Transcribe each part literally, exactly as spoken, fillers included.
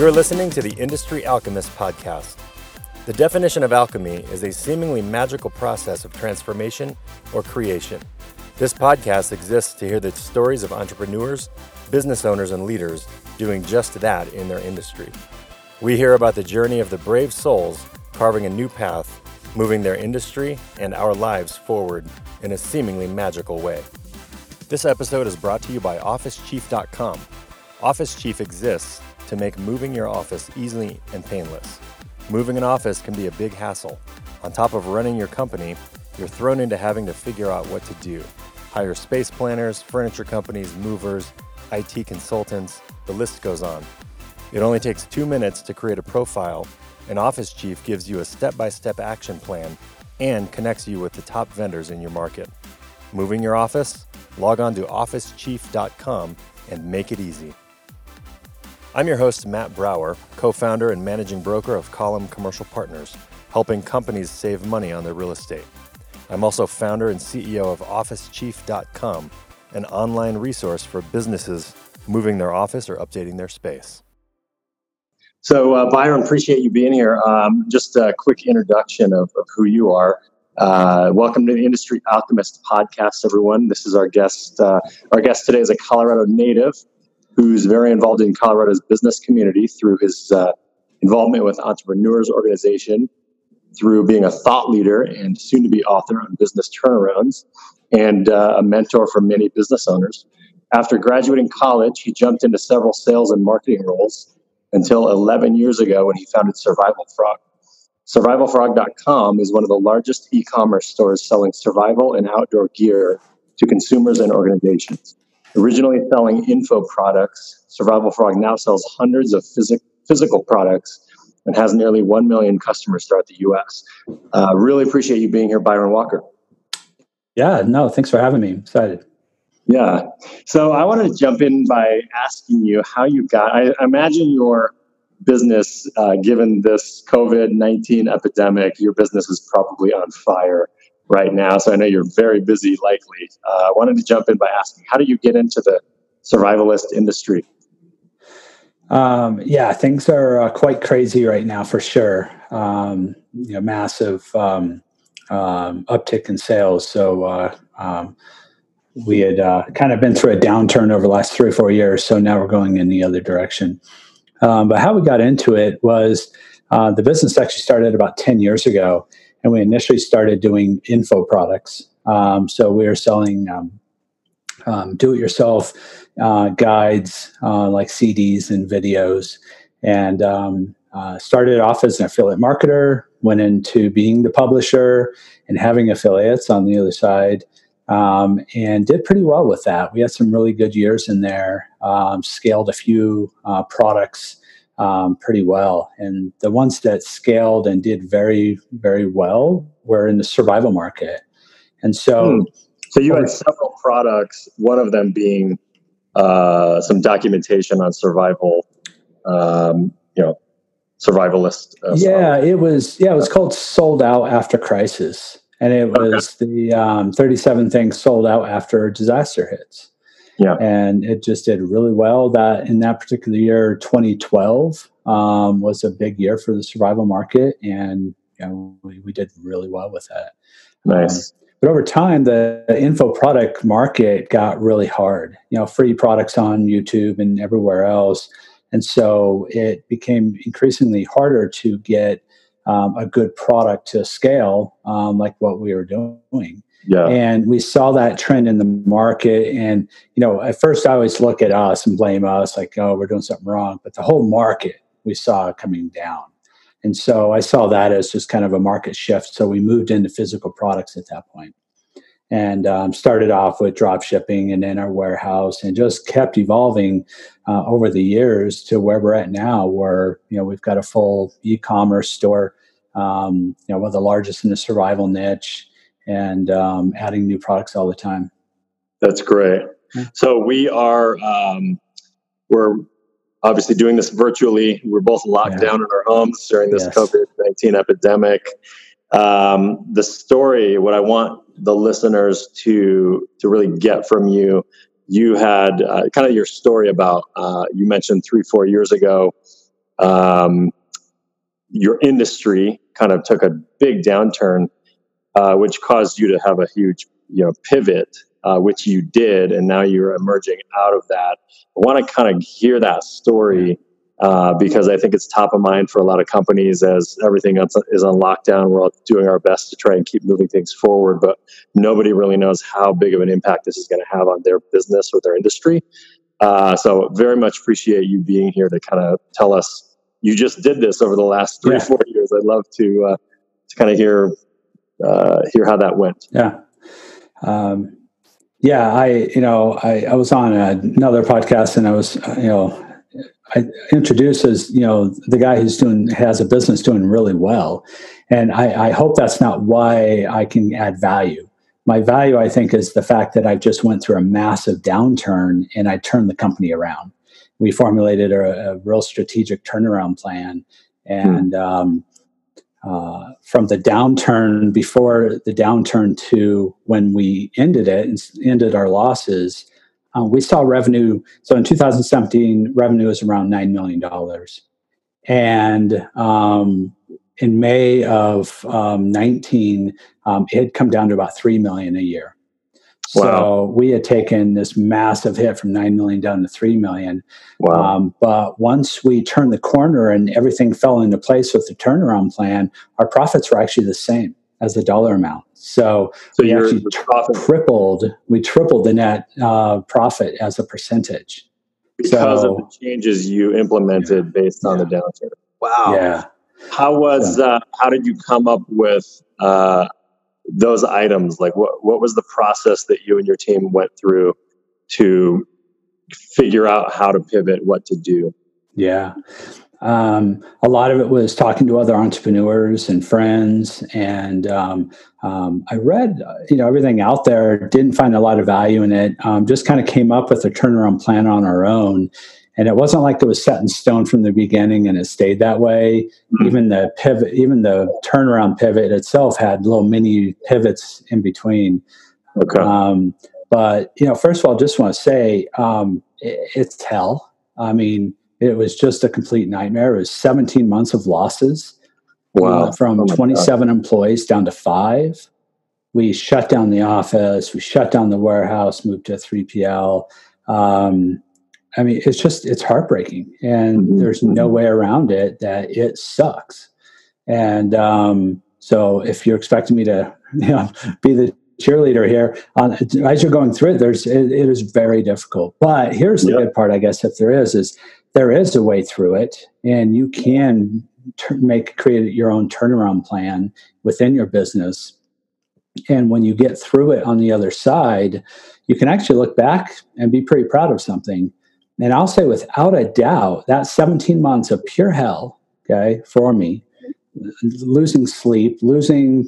You're listening to the Industry Alchemist podcast. The definition of alchemy is a seemingly magical process of transformation or creation. This podcast exists to hear the stories of entrepreneurs, business owners, and leaders doing just that in their industry. We hear about the journey of the brave souls carving a new path, moving their industry and our lives forward in a seemingly magical way. This episode is brought to you by Office Chief dot com. Office Chief exists to make moving your office easily and painless. Moving an office can be a big hassle. On top of running your company, you're thrown into having to figure out what to do. Hire space planners, furniture companies, movers, I T consultants, the list goes on. It only takes two minutes to create a profile, and Office Chief gives you a step-by-step action plan and connects you with the top vendors in your market. Moving your office? Log on to Office Chief dot com and make it easy. I'm your host, Matt Brower, co-founder and managing broker of Column Commercial Partners, helping companies save money on their real estate. I'm also founder and C E O of Office Chief dot com, an online resource for businesses moving their office or updating their space. So, uh, Byron, appreciate you being here. Um, just a quick introduction of, of who you are. Uh, welcome to the Industry Alchemist podcast, everyone. This is our guest. Uh, our guest today is a Colorado native who's very involved in Colorado's business community through his uh, involvement with Entrepreneurs Organization, through being a thought leader and soon-to-be author on business turnarounds, and uh, a mentor for many business owners. After graduating college, he jumped into several sales and marketing roles until eleven years ago when he founded Survival Frog. Survival Frog dot com is one of the largest e-commerce stores selling survival and outdoor gear to consumers and organizations. Originally selling info products, Survival Frog now sells hundreds of phys- physical products and has nearly one million customers throughout the U S. Uh, really appreciate you being here, Byron Walker. Yeah, no, thanks for having me. I'm excited. Yeah. So I wanted to jump in by asking you how you got, I imagine your business, uh, given this COVID nineteen epidemic, your business is probably on fire right now. So I know you're very busy, likely. Uh, I wanted to jump in by asking, how do you get into the survivalist industry? Um, yeah, things are uh, quite crazy right now, for sure. Um, you know, massive um, um, uptick in sales. So, uh, um, We had uh, kind of been through a downturn over the last three or four years, so now we're going in the other direction. Um, but how we got into it was uh, the business actually started about ten years ago, and we initially started doing info products. Um, so we were selling um, um, do-it-yourself uh, guides uh, like C Ds and videos, and um, uh, started off as an affiliate marketer, went into being the publisher and having affiliates on the other side. Um, and did pretty well with that. We had some really good years in there, um, scaled a few uh, products um, pretty well. And the ones that scaled and did very, very well were in the survival market. And so... Hmm. So you had several products, one of them being uh, some documentation on survival, um, you know, survivalist. Uh, yeah, survival. it was, yeah, it was called Sold Out After Crisis. And it was the um, thirty-seven things sold out after disaster hits. Yeah. And it just did really well. That in that particular year, twenty twelve um, was a big year for the survival market. And you know, we, we did really well with that. Nice. Um, but over time, the, the info product market got really hard. You know, free products on YouTube and everywhere else. And so it became increasingly harder to get Um, a good product to scale, um, like what we were doing. Yeah. And we saw that trend in the market. And, you know, at first I always look at us and blame us like, oh, we're doing something wrong. But the whole market we saw coming down. And so I saw that as just kind of a market shift. So we moved into physical products at that point and um, started off with drop shipping and then our warehouse and just kept evolving uh, over the years to where we're at now, where, you know, we've got a full e-commerce store. Um, you know, one of the largest in the survival niche, and um, adding new products all the time. That's great. So we are, um, we're obviously doing this virtually. We're both locked yeah. down in our homes during this yes. COVID nineteen epidemic. Um, the story, what I want the listeners to to really get from you, you had uh, kind of your story about, uh, you mentioned three, four years ago, um, your industry kind of took a big downturn, uh, which caused you to have a huge, you know, pivot, uh, which you did, and now you're emerging out of that. I want to kind of hear that story uh, because I think it's top of mind for a lot of companies as everything else is on lockdown. We're all doing our best to try and keep moving things forward, but nobody really knows how big of an impact this is going to have on their business or their industry. Uh, so very much appreciate you being here to kind of tell us. You just did this over the last three, yeah. four years. I'd love to uh, to kind of hear uh, hear how that went. Yeah, um, yeah. I you know I, I was on another podcast and I was you know I introduced as you know the guy who's doing has a business doing really well, and I, I hope that's not why I can add value. My value, I think, is the fact that I just went through a massive downturn and I turned the company around. We formulated a, a real strategic turnaround plan. And hmm. um, uh, from the downturn, before the downturn to when we ended it, ended our losses, uh, we saw revenue. So in two thousand seventeen, revenue was around nine million dollars. And um, in May of um, nineteen, um, it had come down to about three million dollars a year. So wow. we had taken this massive hit from nine million dollars down to three million dollars. Wow. Um, but once we turned the corner and everything fell into place with the turnaround plan, our profits were actually the same as the dollar amount. So, so we actually tripled, we tripled the net uh, profit as a percentage. Because so, of the changes you implemented yeah, based on yeah. the downturn. Wow. Yeah. How was, yeah. uh, how did you come up with, uh, those items, like what what was the process that you and your team went through to figure out how to pivot, what to do? Yeah. Um, a lot of it was talking to other entrepreneurs and friends. And um, um, I read, you know, everything out there, didn't find a lot of value in it. Um, just kind of came up with a turnaround plan on our own. And it wasn't like it was set in stone from the beginning and it stayed that way. Mm-hmm. Even the pivot, even the turnaround pivot itself had little mini pivots in between. Okay. Um, but, you know, first of all, just want to say um, it, it's hell. I mean, it was just a complete nightmare. It was seventeen months of losses. Wow. Uh, from oh my twenty-seven God. Employees down to five. We shut down the office. We shut down the warehouse, moved to three P L. Um I mean, it's just, it's heartbreaking and mm-hmm. there's no way around it that it sucks. And um, so if you're expecting me to you know, be the cheerleader here, on, as you're going through it, there's, it, it is very difficult. But here's the yep. good part, I guess, if there is, is there is a way through it and you can t- make, create your own turnaround plan within your business. And when you get through it on the other side, you can actually look back and be pretty proud of something. And I'll say without a doubt, that seventeen months of pure hell, okay, for me, losing sleep, losing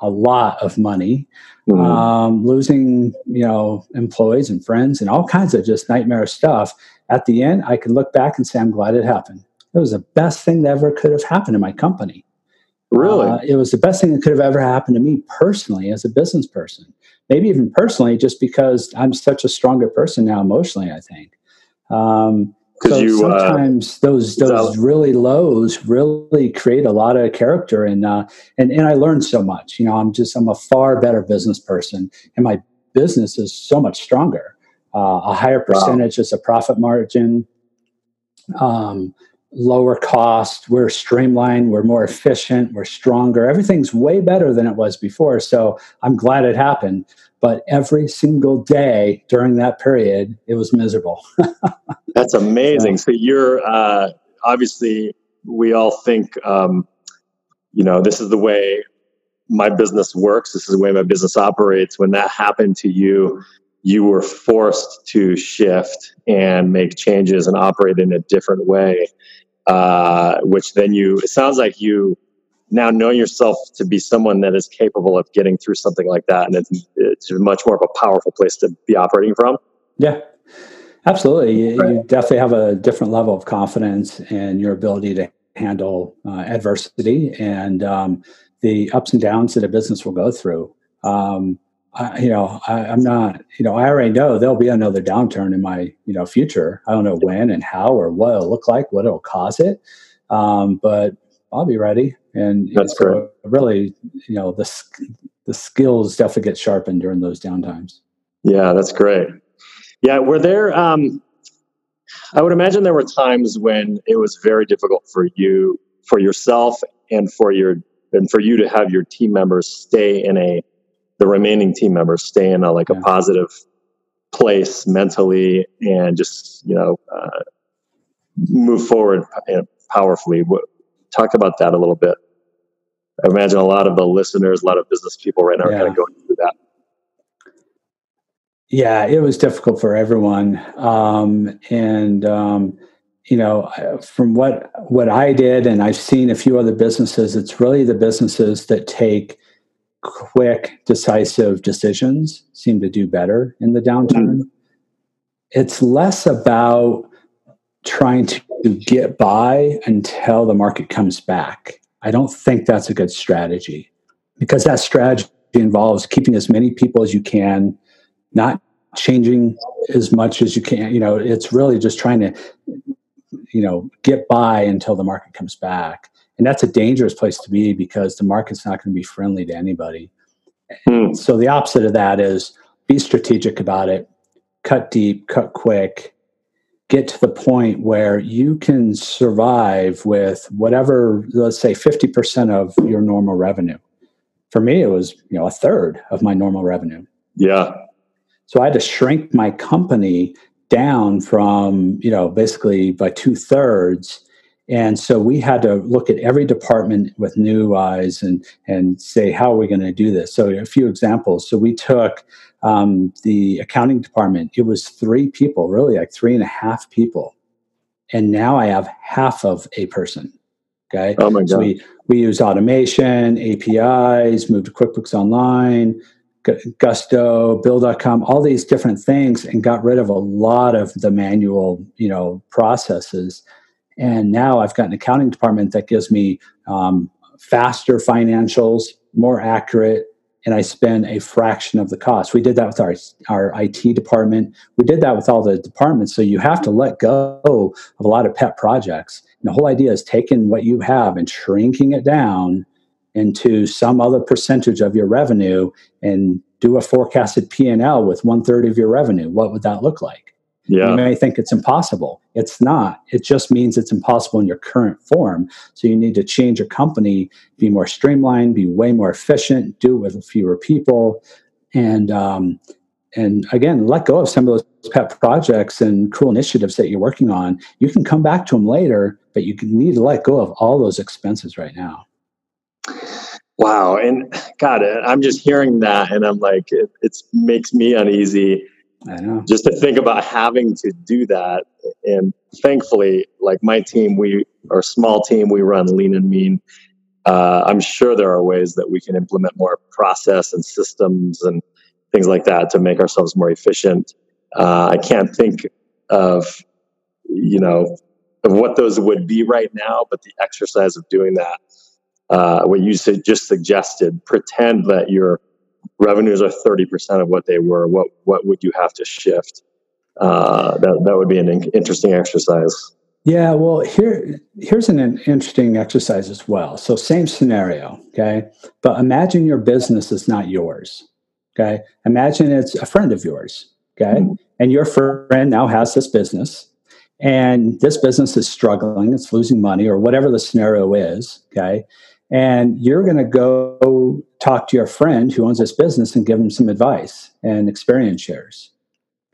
a lot of money, mm-hmm. um, losing, you know, employees and friends and all kinds of just nightmare stuff. At the end, I can look back and say, I'm glad it happened. It was the best thing that ever could have happened in my company. Really? Uh, it was the best thing that could have ever happened to me personally as a business person. Maybe even personally, just because I'm such a stronger person now emotionally, I think. Um, so you, sometimes uh, those, those really lows really create a lot of character and, uh, and, and I learned so much, you know, I'm just, I'm a far better business person and my business is so much stronger, uh, a higher percentage wow. is a profit margin, um, lower cost, we're streamlined, we're more efficient, we're stronger. Everything's way better than it was before. So I'm glad it happened. But every single day during that period, it was miserable. That's amazing. So, so you're, uh, obviously, we all think, um, you know, this is the way my business works. This is the way my business operates. When that happened to you, you were forced to shift and make changes and operate in a different way. Uh, which then you, it sounds like you now know yourself to be someone that is capable of getting through something like that. And it's, it's much more of a powerful place to be operating from. Yeah, absolutely. Right. You definitely have a different level of confidence in your ability to handle uh, adversity and um, the ups and downs that a business will go through. Um, I, you know, I, I'm not, you know, I already know there'll be another downturn in my, you know, future. I don't know when and how or what it'll look like, what it'll cause it. Um, but I'll be ready. And that's you know, so really, you know, the, the skills definitely get sharpened during those downtimes. Yeah, that's great. Yeah. Were there, um, I would imagine there were times when it was very difficult for you, for yourself and for your, and for you to have your team members stay in a, the remaining team members stay in a, like yeah. a positive place mentally and just, you know, uh, move forward powerfully. Talk about that a little bit. I imagine a lot of the listeners, a lot of business people right now yeah. are kind of going through that. Yeah, it was difficult for everyone. Um, and, um, you know, from what, what I did, and I've seen a few other businesses, it's really the businesses that take quick, decisive decisions seem to do better in the downtime. Mm-hmm. It's less about trying to get by until the market comes back. I don't think that's a good strategy, because that strategy involves keeping as many people as you can, not changing as much as you can. You know, it's really just trying to, you know, get by until the market comes back. And that's a dangerous place to be, because the market's not going to be friendly to anybody. Mm. So the opposite of that is be strategic about it, cut deep, cut quick, get to the point where you can survive with whatever, let's say fifty percent of your normal revenue. For me, it was, you know, a third of my normal revenue. Yeah. So I had to shrink my company down from, you know, basically by two thirds. And so we had to look at every department with new eyes and, and say, how are we going to do this? So a few examples. So we took Um, the accounting department, it was three people, really like three and a half people. And now I have half of a person. Okay. Oh my God. So we, we use automation, A P Is, moved to QuickBooks Online, G- Gusto, bill dot com, all these different things, and got rid of a lot of the manual, you know, processes. And now I've got an accounting department that gives me um, faster financials, more accurate, and I spend a fraction of the cost. We did that with our, our I T department. We did that with all the departments. So you have to let go of a lot of pet projects. And the whole idea is taking what you have and shrinking it down into some other percentage of your revenue, and do a forecasted P and L with one third of your revenue. What would that look like? Yeah. You may think it's impossible. It's not. It just means it's impossible in your current form. So you need to change your company, be more streamlined, be way more efficient, do it with fewer people. And, um, and again, let go of some of those pet projects and cool initiatives that you're working on. You can come back to them later, but you need to let go of all those expenses right now. Wow. And God, I'm just hearing that, and I'm like, it it's, makes me uneasy. I know. Just to think about having to do that. And thankfully, like my team, we are a small team. We run lean and mean. Uh, I'm sure there are ways that we can implement more process and systems and things like that to make ourselves more efficient. Uh, I can't think of, you know, of what those would be right now, but the exercise of doing that, uh, what you su- just suggested, pretend that you're revenues are thirty percent of what they were. What what would you have to shift? Uh, that that would be an in- interesting exercise. Yeah, well, here here's an, an interesting exercise as well. So same scenario, okay? But imagine your business is not yours, okay? Imagine it's a friend of yours, okay? Mm-hmm. And your friend now has this business, and this business is struggling, it's losing money, or whatever the scenario is, okay? And you're going to go talk to your friend who owns this business and give them some advice and experience shares.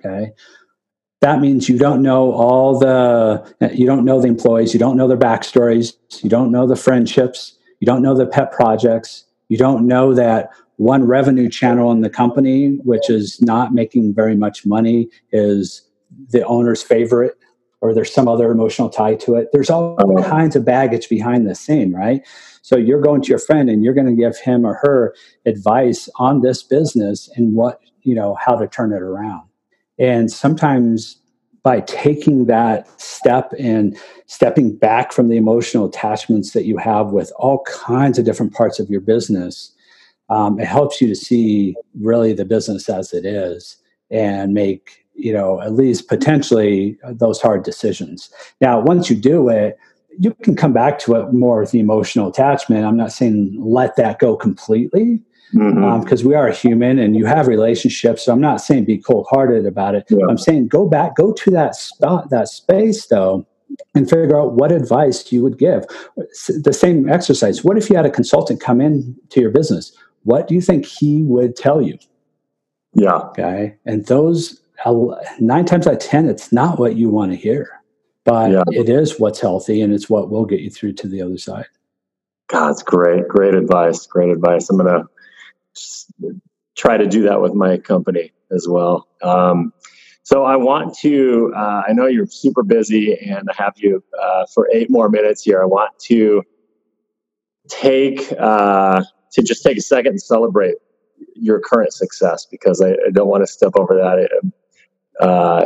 Okay. That means you don't know all the, you don't know the employees. You don't know their backstories. You don't know the friendships. You don't know the pet projects. You don't know that one revenue channel in the company, which is not making very much money, is the owner's favorite, or there's some other emotional tie to it. There's all kinds of baggage behind the scene, right? So you're going to your friend and you're going to give him or her advice on this business and what, you know, how to turn it around. And sometimes by taking that step and stepping back from the emotional attachments that you have with all kinds of different parts of your business, um, it helps you to see really the business as it is and make, you know, at least potentially those hard decisions. Now, once you do it, you can come back to it more with the emotional attachment. I'm not saying let that go completely, because mm-hmm. um, we are a human and you have relationships. So I'm not saying be cold-hearted about it. Yeah. I'm saying go back, go to that spot, that space though, and figure out what advice you would give. The same exercise. What if you had a consultant come in to your business? What do you think he would tell you? Yeah. Okay. And those nine times out of ten, it's not what you want to hear. But yeah. it is what's healthy, and it's what will get you through to the other side. God, it's great. Great advice. Great advice. I'm going to try to do that with my company as well. Um, so I want to, uh, I know you're super busy, and I have you uh, for eight more minutes here. I want to take, uh, to just take a second and celebrate your current success, because I, I don't want to step over that. I, Uh,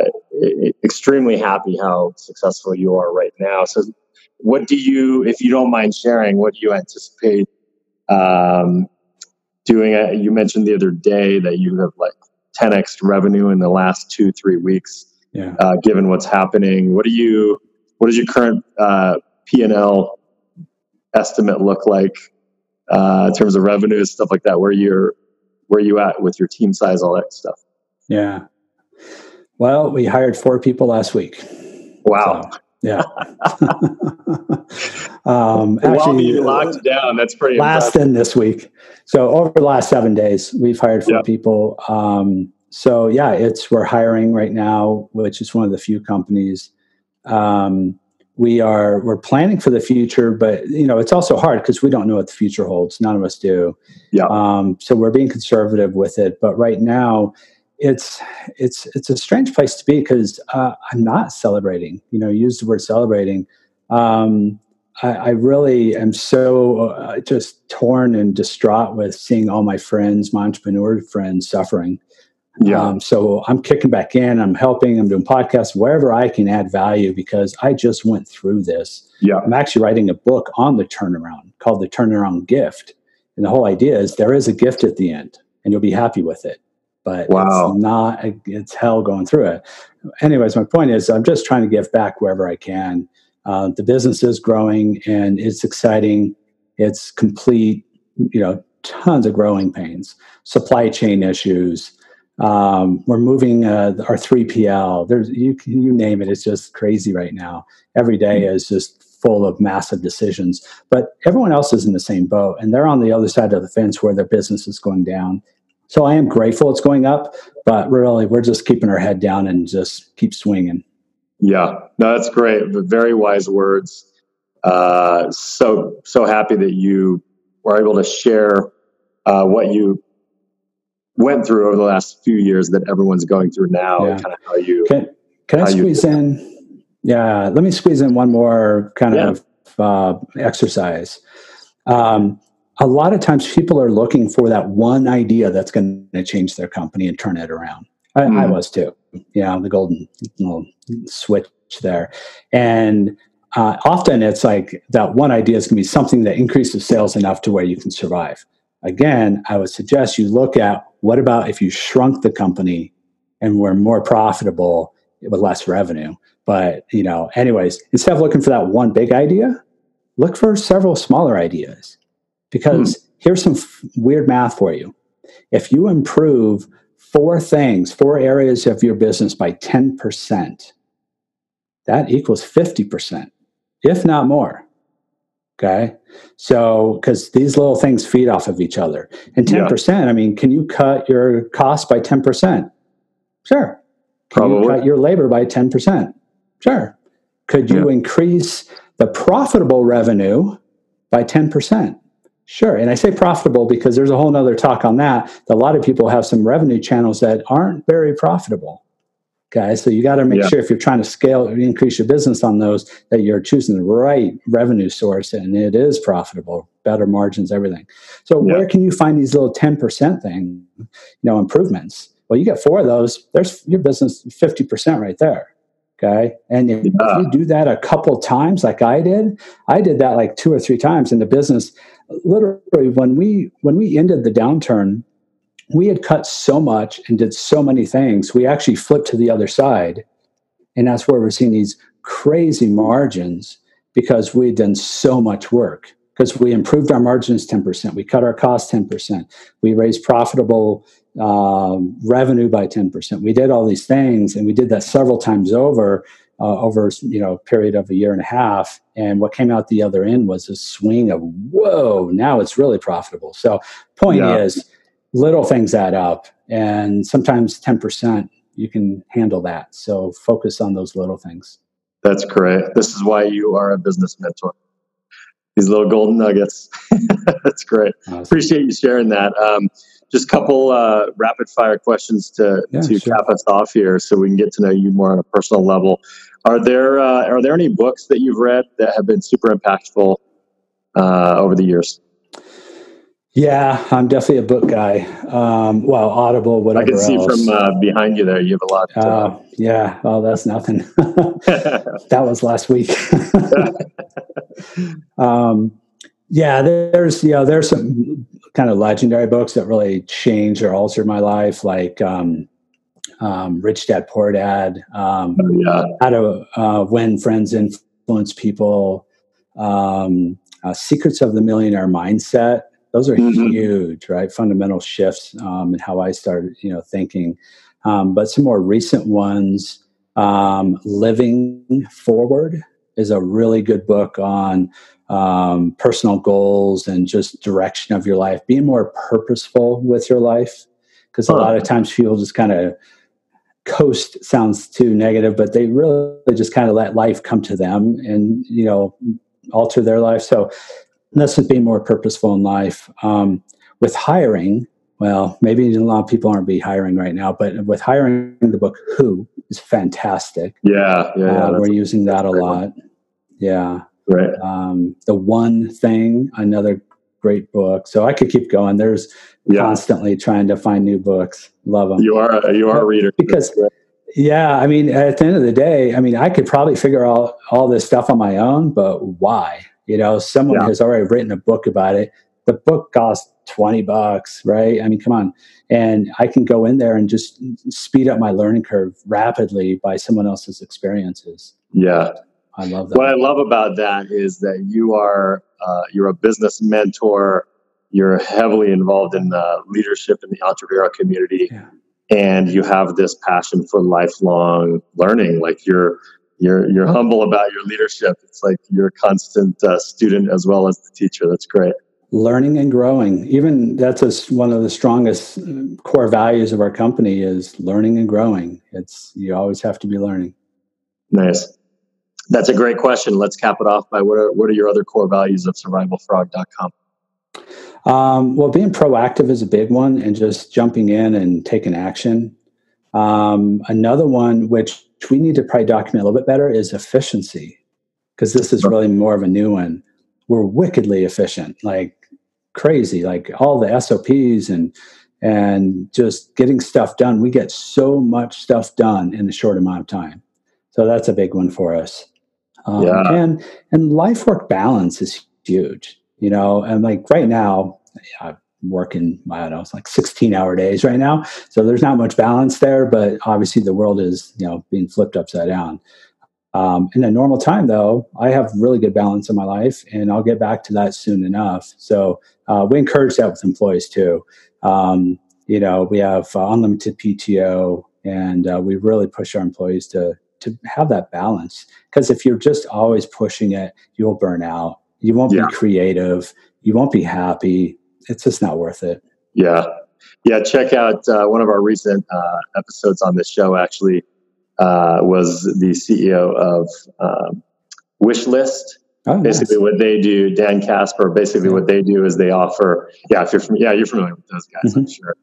extremely happy how successful you are right now. So what do you, if you don't mind sharing, what do you anticipate um, doing? Uh, you mentioned the other day that you have like ten x revenue in the last two, three weeks, yeah. uh, given what's happening. What do you, what does your current uh, P and L estimate look like uh, in terms of revenues, stuff like that? Where you're, where you at with your team size, all that stuff? Yeah. Well, we hired four people last week. Wow. So, yeah. um, actually, you locked down. That's pretty last impressive. In this week. So over the last seven days, we've hired four yep. people. Um, so yeah, it's, we're hiring right now, which is one of the few companies. Um, we are, we're planning for the future, but you know, it's also hard because we don't know what the future holds. None of us do. Yeah. Um, so we're being conservative with it, but right now, It's it's it's a strange place to be because uh, I'm not celebrating. You know, use the word celebrating. Um, I, I really am so uh, just torn and distraught with seeing all my friends, my entrepreneur friends, suffering. Yeah. Um, so I'm kicking back in. I'm helping. I'm doing podcasts wherever I can add value because I just went through this. Yeah. I'm actually writing a book on the turnaround called The Turnaround Gift, and the whole idea is there is a gift at the end, and you'll be happy with it. But wow. it's not, it's hell going through it. Anyways, my point is I'm just trying to give back wherever I can. Uh, the business is growing and it's exciting. It's complete, you know, tons of growing pains, supply chain issues. Um, we're moving uh, our three P L. There's you, you name it. It's just crazy right now. Every day mm-hmm. is just full of massive decisions. But everyone else is in the same boat and they're on the other side of the fence where their business is going down. So I am grateful it's going up, but really we're just keeping our head down and just keep swinging. Yeah, no, that's great. Very wise words. Uh, so, so happy that you were able to share uh, what you went through over the last few years that everyone's going through now. Yeah. And kind of how you can, can I squeeze in? Yeah, let me squeeze in one more kind yeah. of uh, exercise. Um, A lot of times people are looking for that one idea that's going to change their company and turn it around. I, mm. I was too. Yeah, the golden little switch there. And uh, often it's like that one idea is going to be something that increases sales enough to where you can survive. Again, I would suggest you look at what about if you shrunk the company and were more profitable with less revenue. But, you know, anyways, instead of looking for that one big idea, look for several smaller ideas. Because hmm. here's some f- weird math for you. If you improve four things, four areas of your business by ten percent, that equals fifty percent, if not more. Okay? So, because these little things feed off of each other. And ten percent, yeah. I mean, can you cut your cost by ten percent? Sure. Can Probably. you cut your labor by ten percent? Sure. Could you yeah. increase the profitable revenue by ten percent? Sure. And I say profitable because there's a whole nother talk on that. A lot of people have some revenue channels that aren't very profitable. Okay. So you got to make yeah. sure if you're trying to scale or increase your business on those, that you're choosing the right revenue source and it is profitable, better margins, everything. So yeah. where can you find these little ten percent thing, you know, improvements? Well, you get four of those, there's your business fifty percent right there. Okay. And if, yeah. if you do that a couple times, like I did, I did that like two or three times in the business. Literally, when we when we ended the downturn, we had cut so much and did so many things. We actually flipped to the other side. And that's where we're seeing these crazy margins. because we had done so much work, because we improved our margins ten percent. We cut our costs ten percent. We raised profitable um, revenue by ten percent. We did all these things, and we did that several times over, uh, over you know, a period of a year and a half. And what came out the other end was a swing of, whoa, now it's really profitable. So point yeah. is, little things add up, and sometimes ten percent, you can handle that. So focus on those little things. That's correct. This is why you are a business mentor. These little golden nuggets. That's great. Awesome. Appreciate you sharing that. Um, just a couple uh, rapid fire questions to, yeah, to sure. cap us off here so we can get to know you more on a personal level. Are there uh, are there any books that you've read that have been super impactful uh, over the years? Yeah, I'm definitely a book guy. Um, well, Audible, whatever I can see else. From uh, behind you there, you have a lot. To uh, yeah, oh, that's nothing. That was last week. um, yeah, there's you know, there's some kind of legendary books that really change or alter my life, like um, um, Rich Dad Poor Dad, um, oh, yeah. How to uh, Win Friends and Influence People, um, uh, Secrets of the Millionaire Mindset. Those are mm-hmm. huge, right? Fundamental shifts um, in how I started, you know, thinking. Um, but some more recent ones, um, Living Forward is a really good book on um, personal goals and just direction of your life, being more purposeful with your life. Because a oh. lot of times people just kind of coast, sounds too negative, but they really just kind of let life come to them and, you know, alter their life. So this is being more purposeful in life. Um, with hiring, well, maybe a lot of people aren't be hiring right now, but with hiring, the book Who is fantastic. Yeah, yeah, uh, yeah we're using that a lot. One. Yeah, right. Um, The One Thing, another great book. So I could keep going. There's yeah. constantly trying to find new books. Love them. You are a, you are a reader because. Yeah, I mean, at the end of the day, I mean, I could probably figure out all this stuff on my own, but why? You know, someone yeah. has already written a book about it. The book costs twenty bucks, right? I mean, come on. And I can go in there and just speed up my learning curve rapidly by someone else's experiences. Yeah. I love that. What I love about that is that you are, uh, you're a business mentor. You're heavily involved in the leadership in the entrepreneurial community. Yeah. And you have this passion for lifelong learning. Like you're, You're you're humble about your leadership. It's like you're a constant uh, student as well as the teacher. That's great. Learning and growing. Even that's a, one of the strongest core values of our company is learning and growing. It's you always have to be learning. Nice. That's a great question. Let's cap it off by what are what are your other core values of survival frog dot com? Um, well, being proactive is a big one, and just jumping in and taking action. Um, another one, which we need to probably document a little bit better, is efficiency, because this is really more of a new one. We're wickedly efficient, like crazy, like all the S O Ps and and just getting stuff done. We get so much stuff done in a short amount of time. So that's a big one for us. Um, yeah. And and life work balance is huge, you know, and like right now, I've working, I don't know, it's like sixteen hour days right now. So there's not much balance there, but obviously the world is, you know, being flipped upside down. Um, in a normal time though, I have really good balance in my life, and I'll get back to that soon enough. So uh, we encourage that with employees too. Um, you know, we have uh, unlimited P T O, and uh, we really push our employees to, to have that balance. Because if you're just always pushing it, you'll burn out. You won't yeah. be creative. You won't be happy. It's just not worth it. Yeah. Yeah. Check out uh, one of our recent uh, episodes on this show, actually, uh, was the C E O of um, Wishlist. Oh, basically nice. What they do, Dan Casper, basically yeah. what they do is they offer, yeah, if you're from, yeah, you're familiar with those guys, mm-hmm. I'm sure.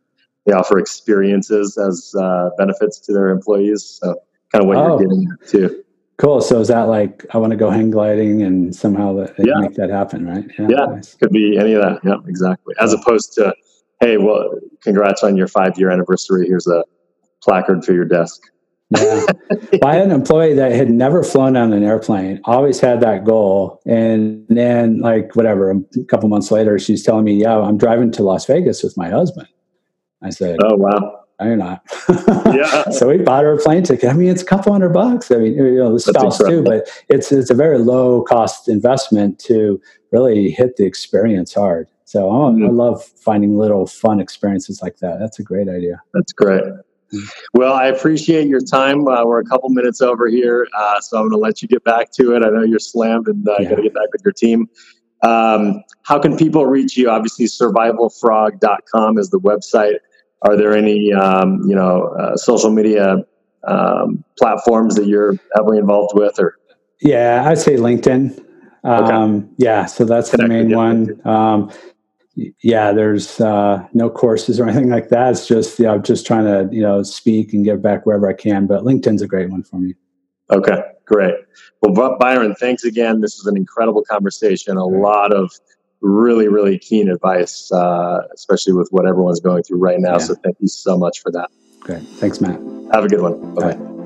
They offer experiences as uh, benefits to their employees. So kind of what oh. you're getting at too. Cool. So is that like, I want to go hang gliding and somehow that they yeah. make that happen, right? Yeah. yeah nice. Could be any of that. Yeah, exactly. As opposed to, hey, well, congrats on your five-year anniversary. Here's a placard for your desk. Yeah. By an employee that had never flown on an airplane, always had that goal. And then like, whatever, a couple months later, she's telling me, yeah, I'm driving to Las Vegas with my husband. I said, oh, wow. no, you're not. Yeah. So we bought her a plane ticket. I mean, it's a couple hundred bucks. I mean, you know, the spouse too, but it's it's a very low cost investment to really hit the experience hard. So oh, mm-hmm. I love finding little fun experiences like that. That's a great idea. That's great. Well, I appreciate your time. Uh, we're a couple minutes over here, uh, so I'm going to let you get back to it. I know you're slammed and uh, yeah. got to get back with your team. Um, how can people reach you? Obviously, survival frog dot com is the website. Are there any um, you know uh, social media um, platforms that you're heavily involved with? Or yeah, I'd say LinkedIn. Um, okay. Yeah, so that's Connected, the main yeah. one. Um, Yeah, there's uh, no courses or anything like that. It's just, you know, I'm just trying to, you know, speak and give back wherever I can. But LinkedIn's a great one for me. Okay, great. Well, Byron, thanks again. This was an incredible conversation. A lot of really, really keen advice, uh, especially with what everyone's going through right now. Yeah. So thank you so much for that. Great. Thanks, Matt. Have a good one. Bye-bye.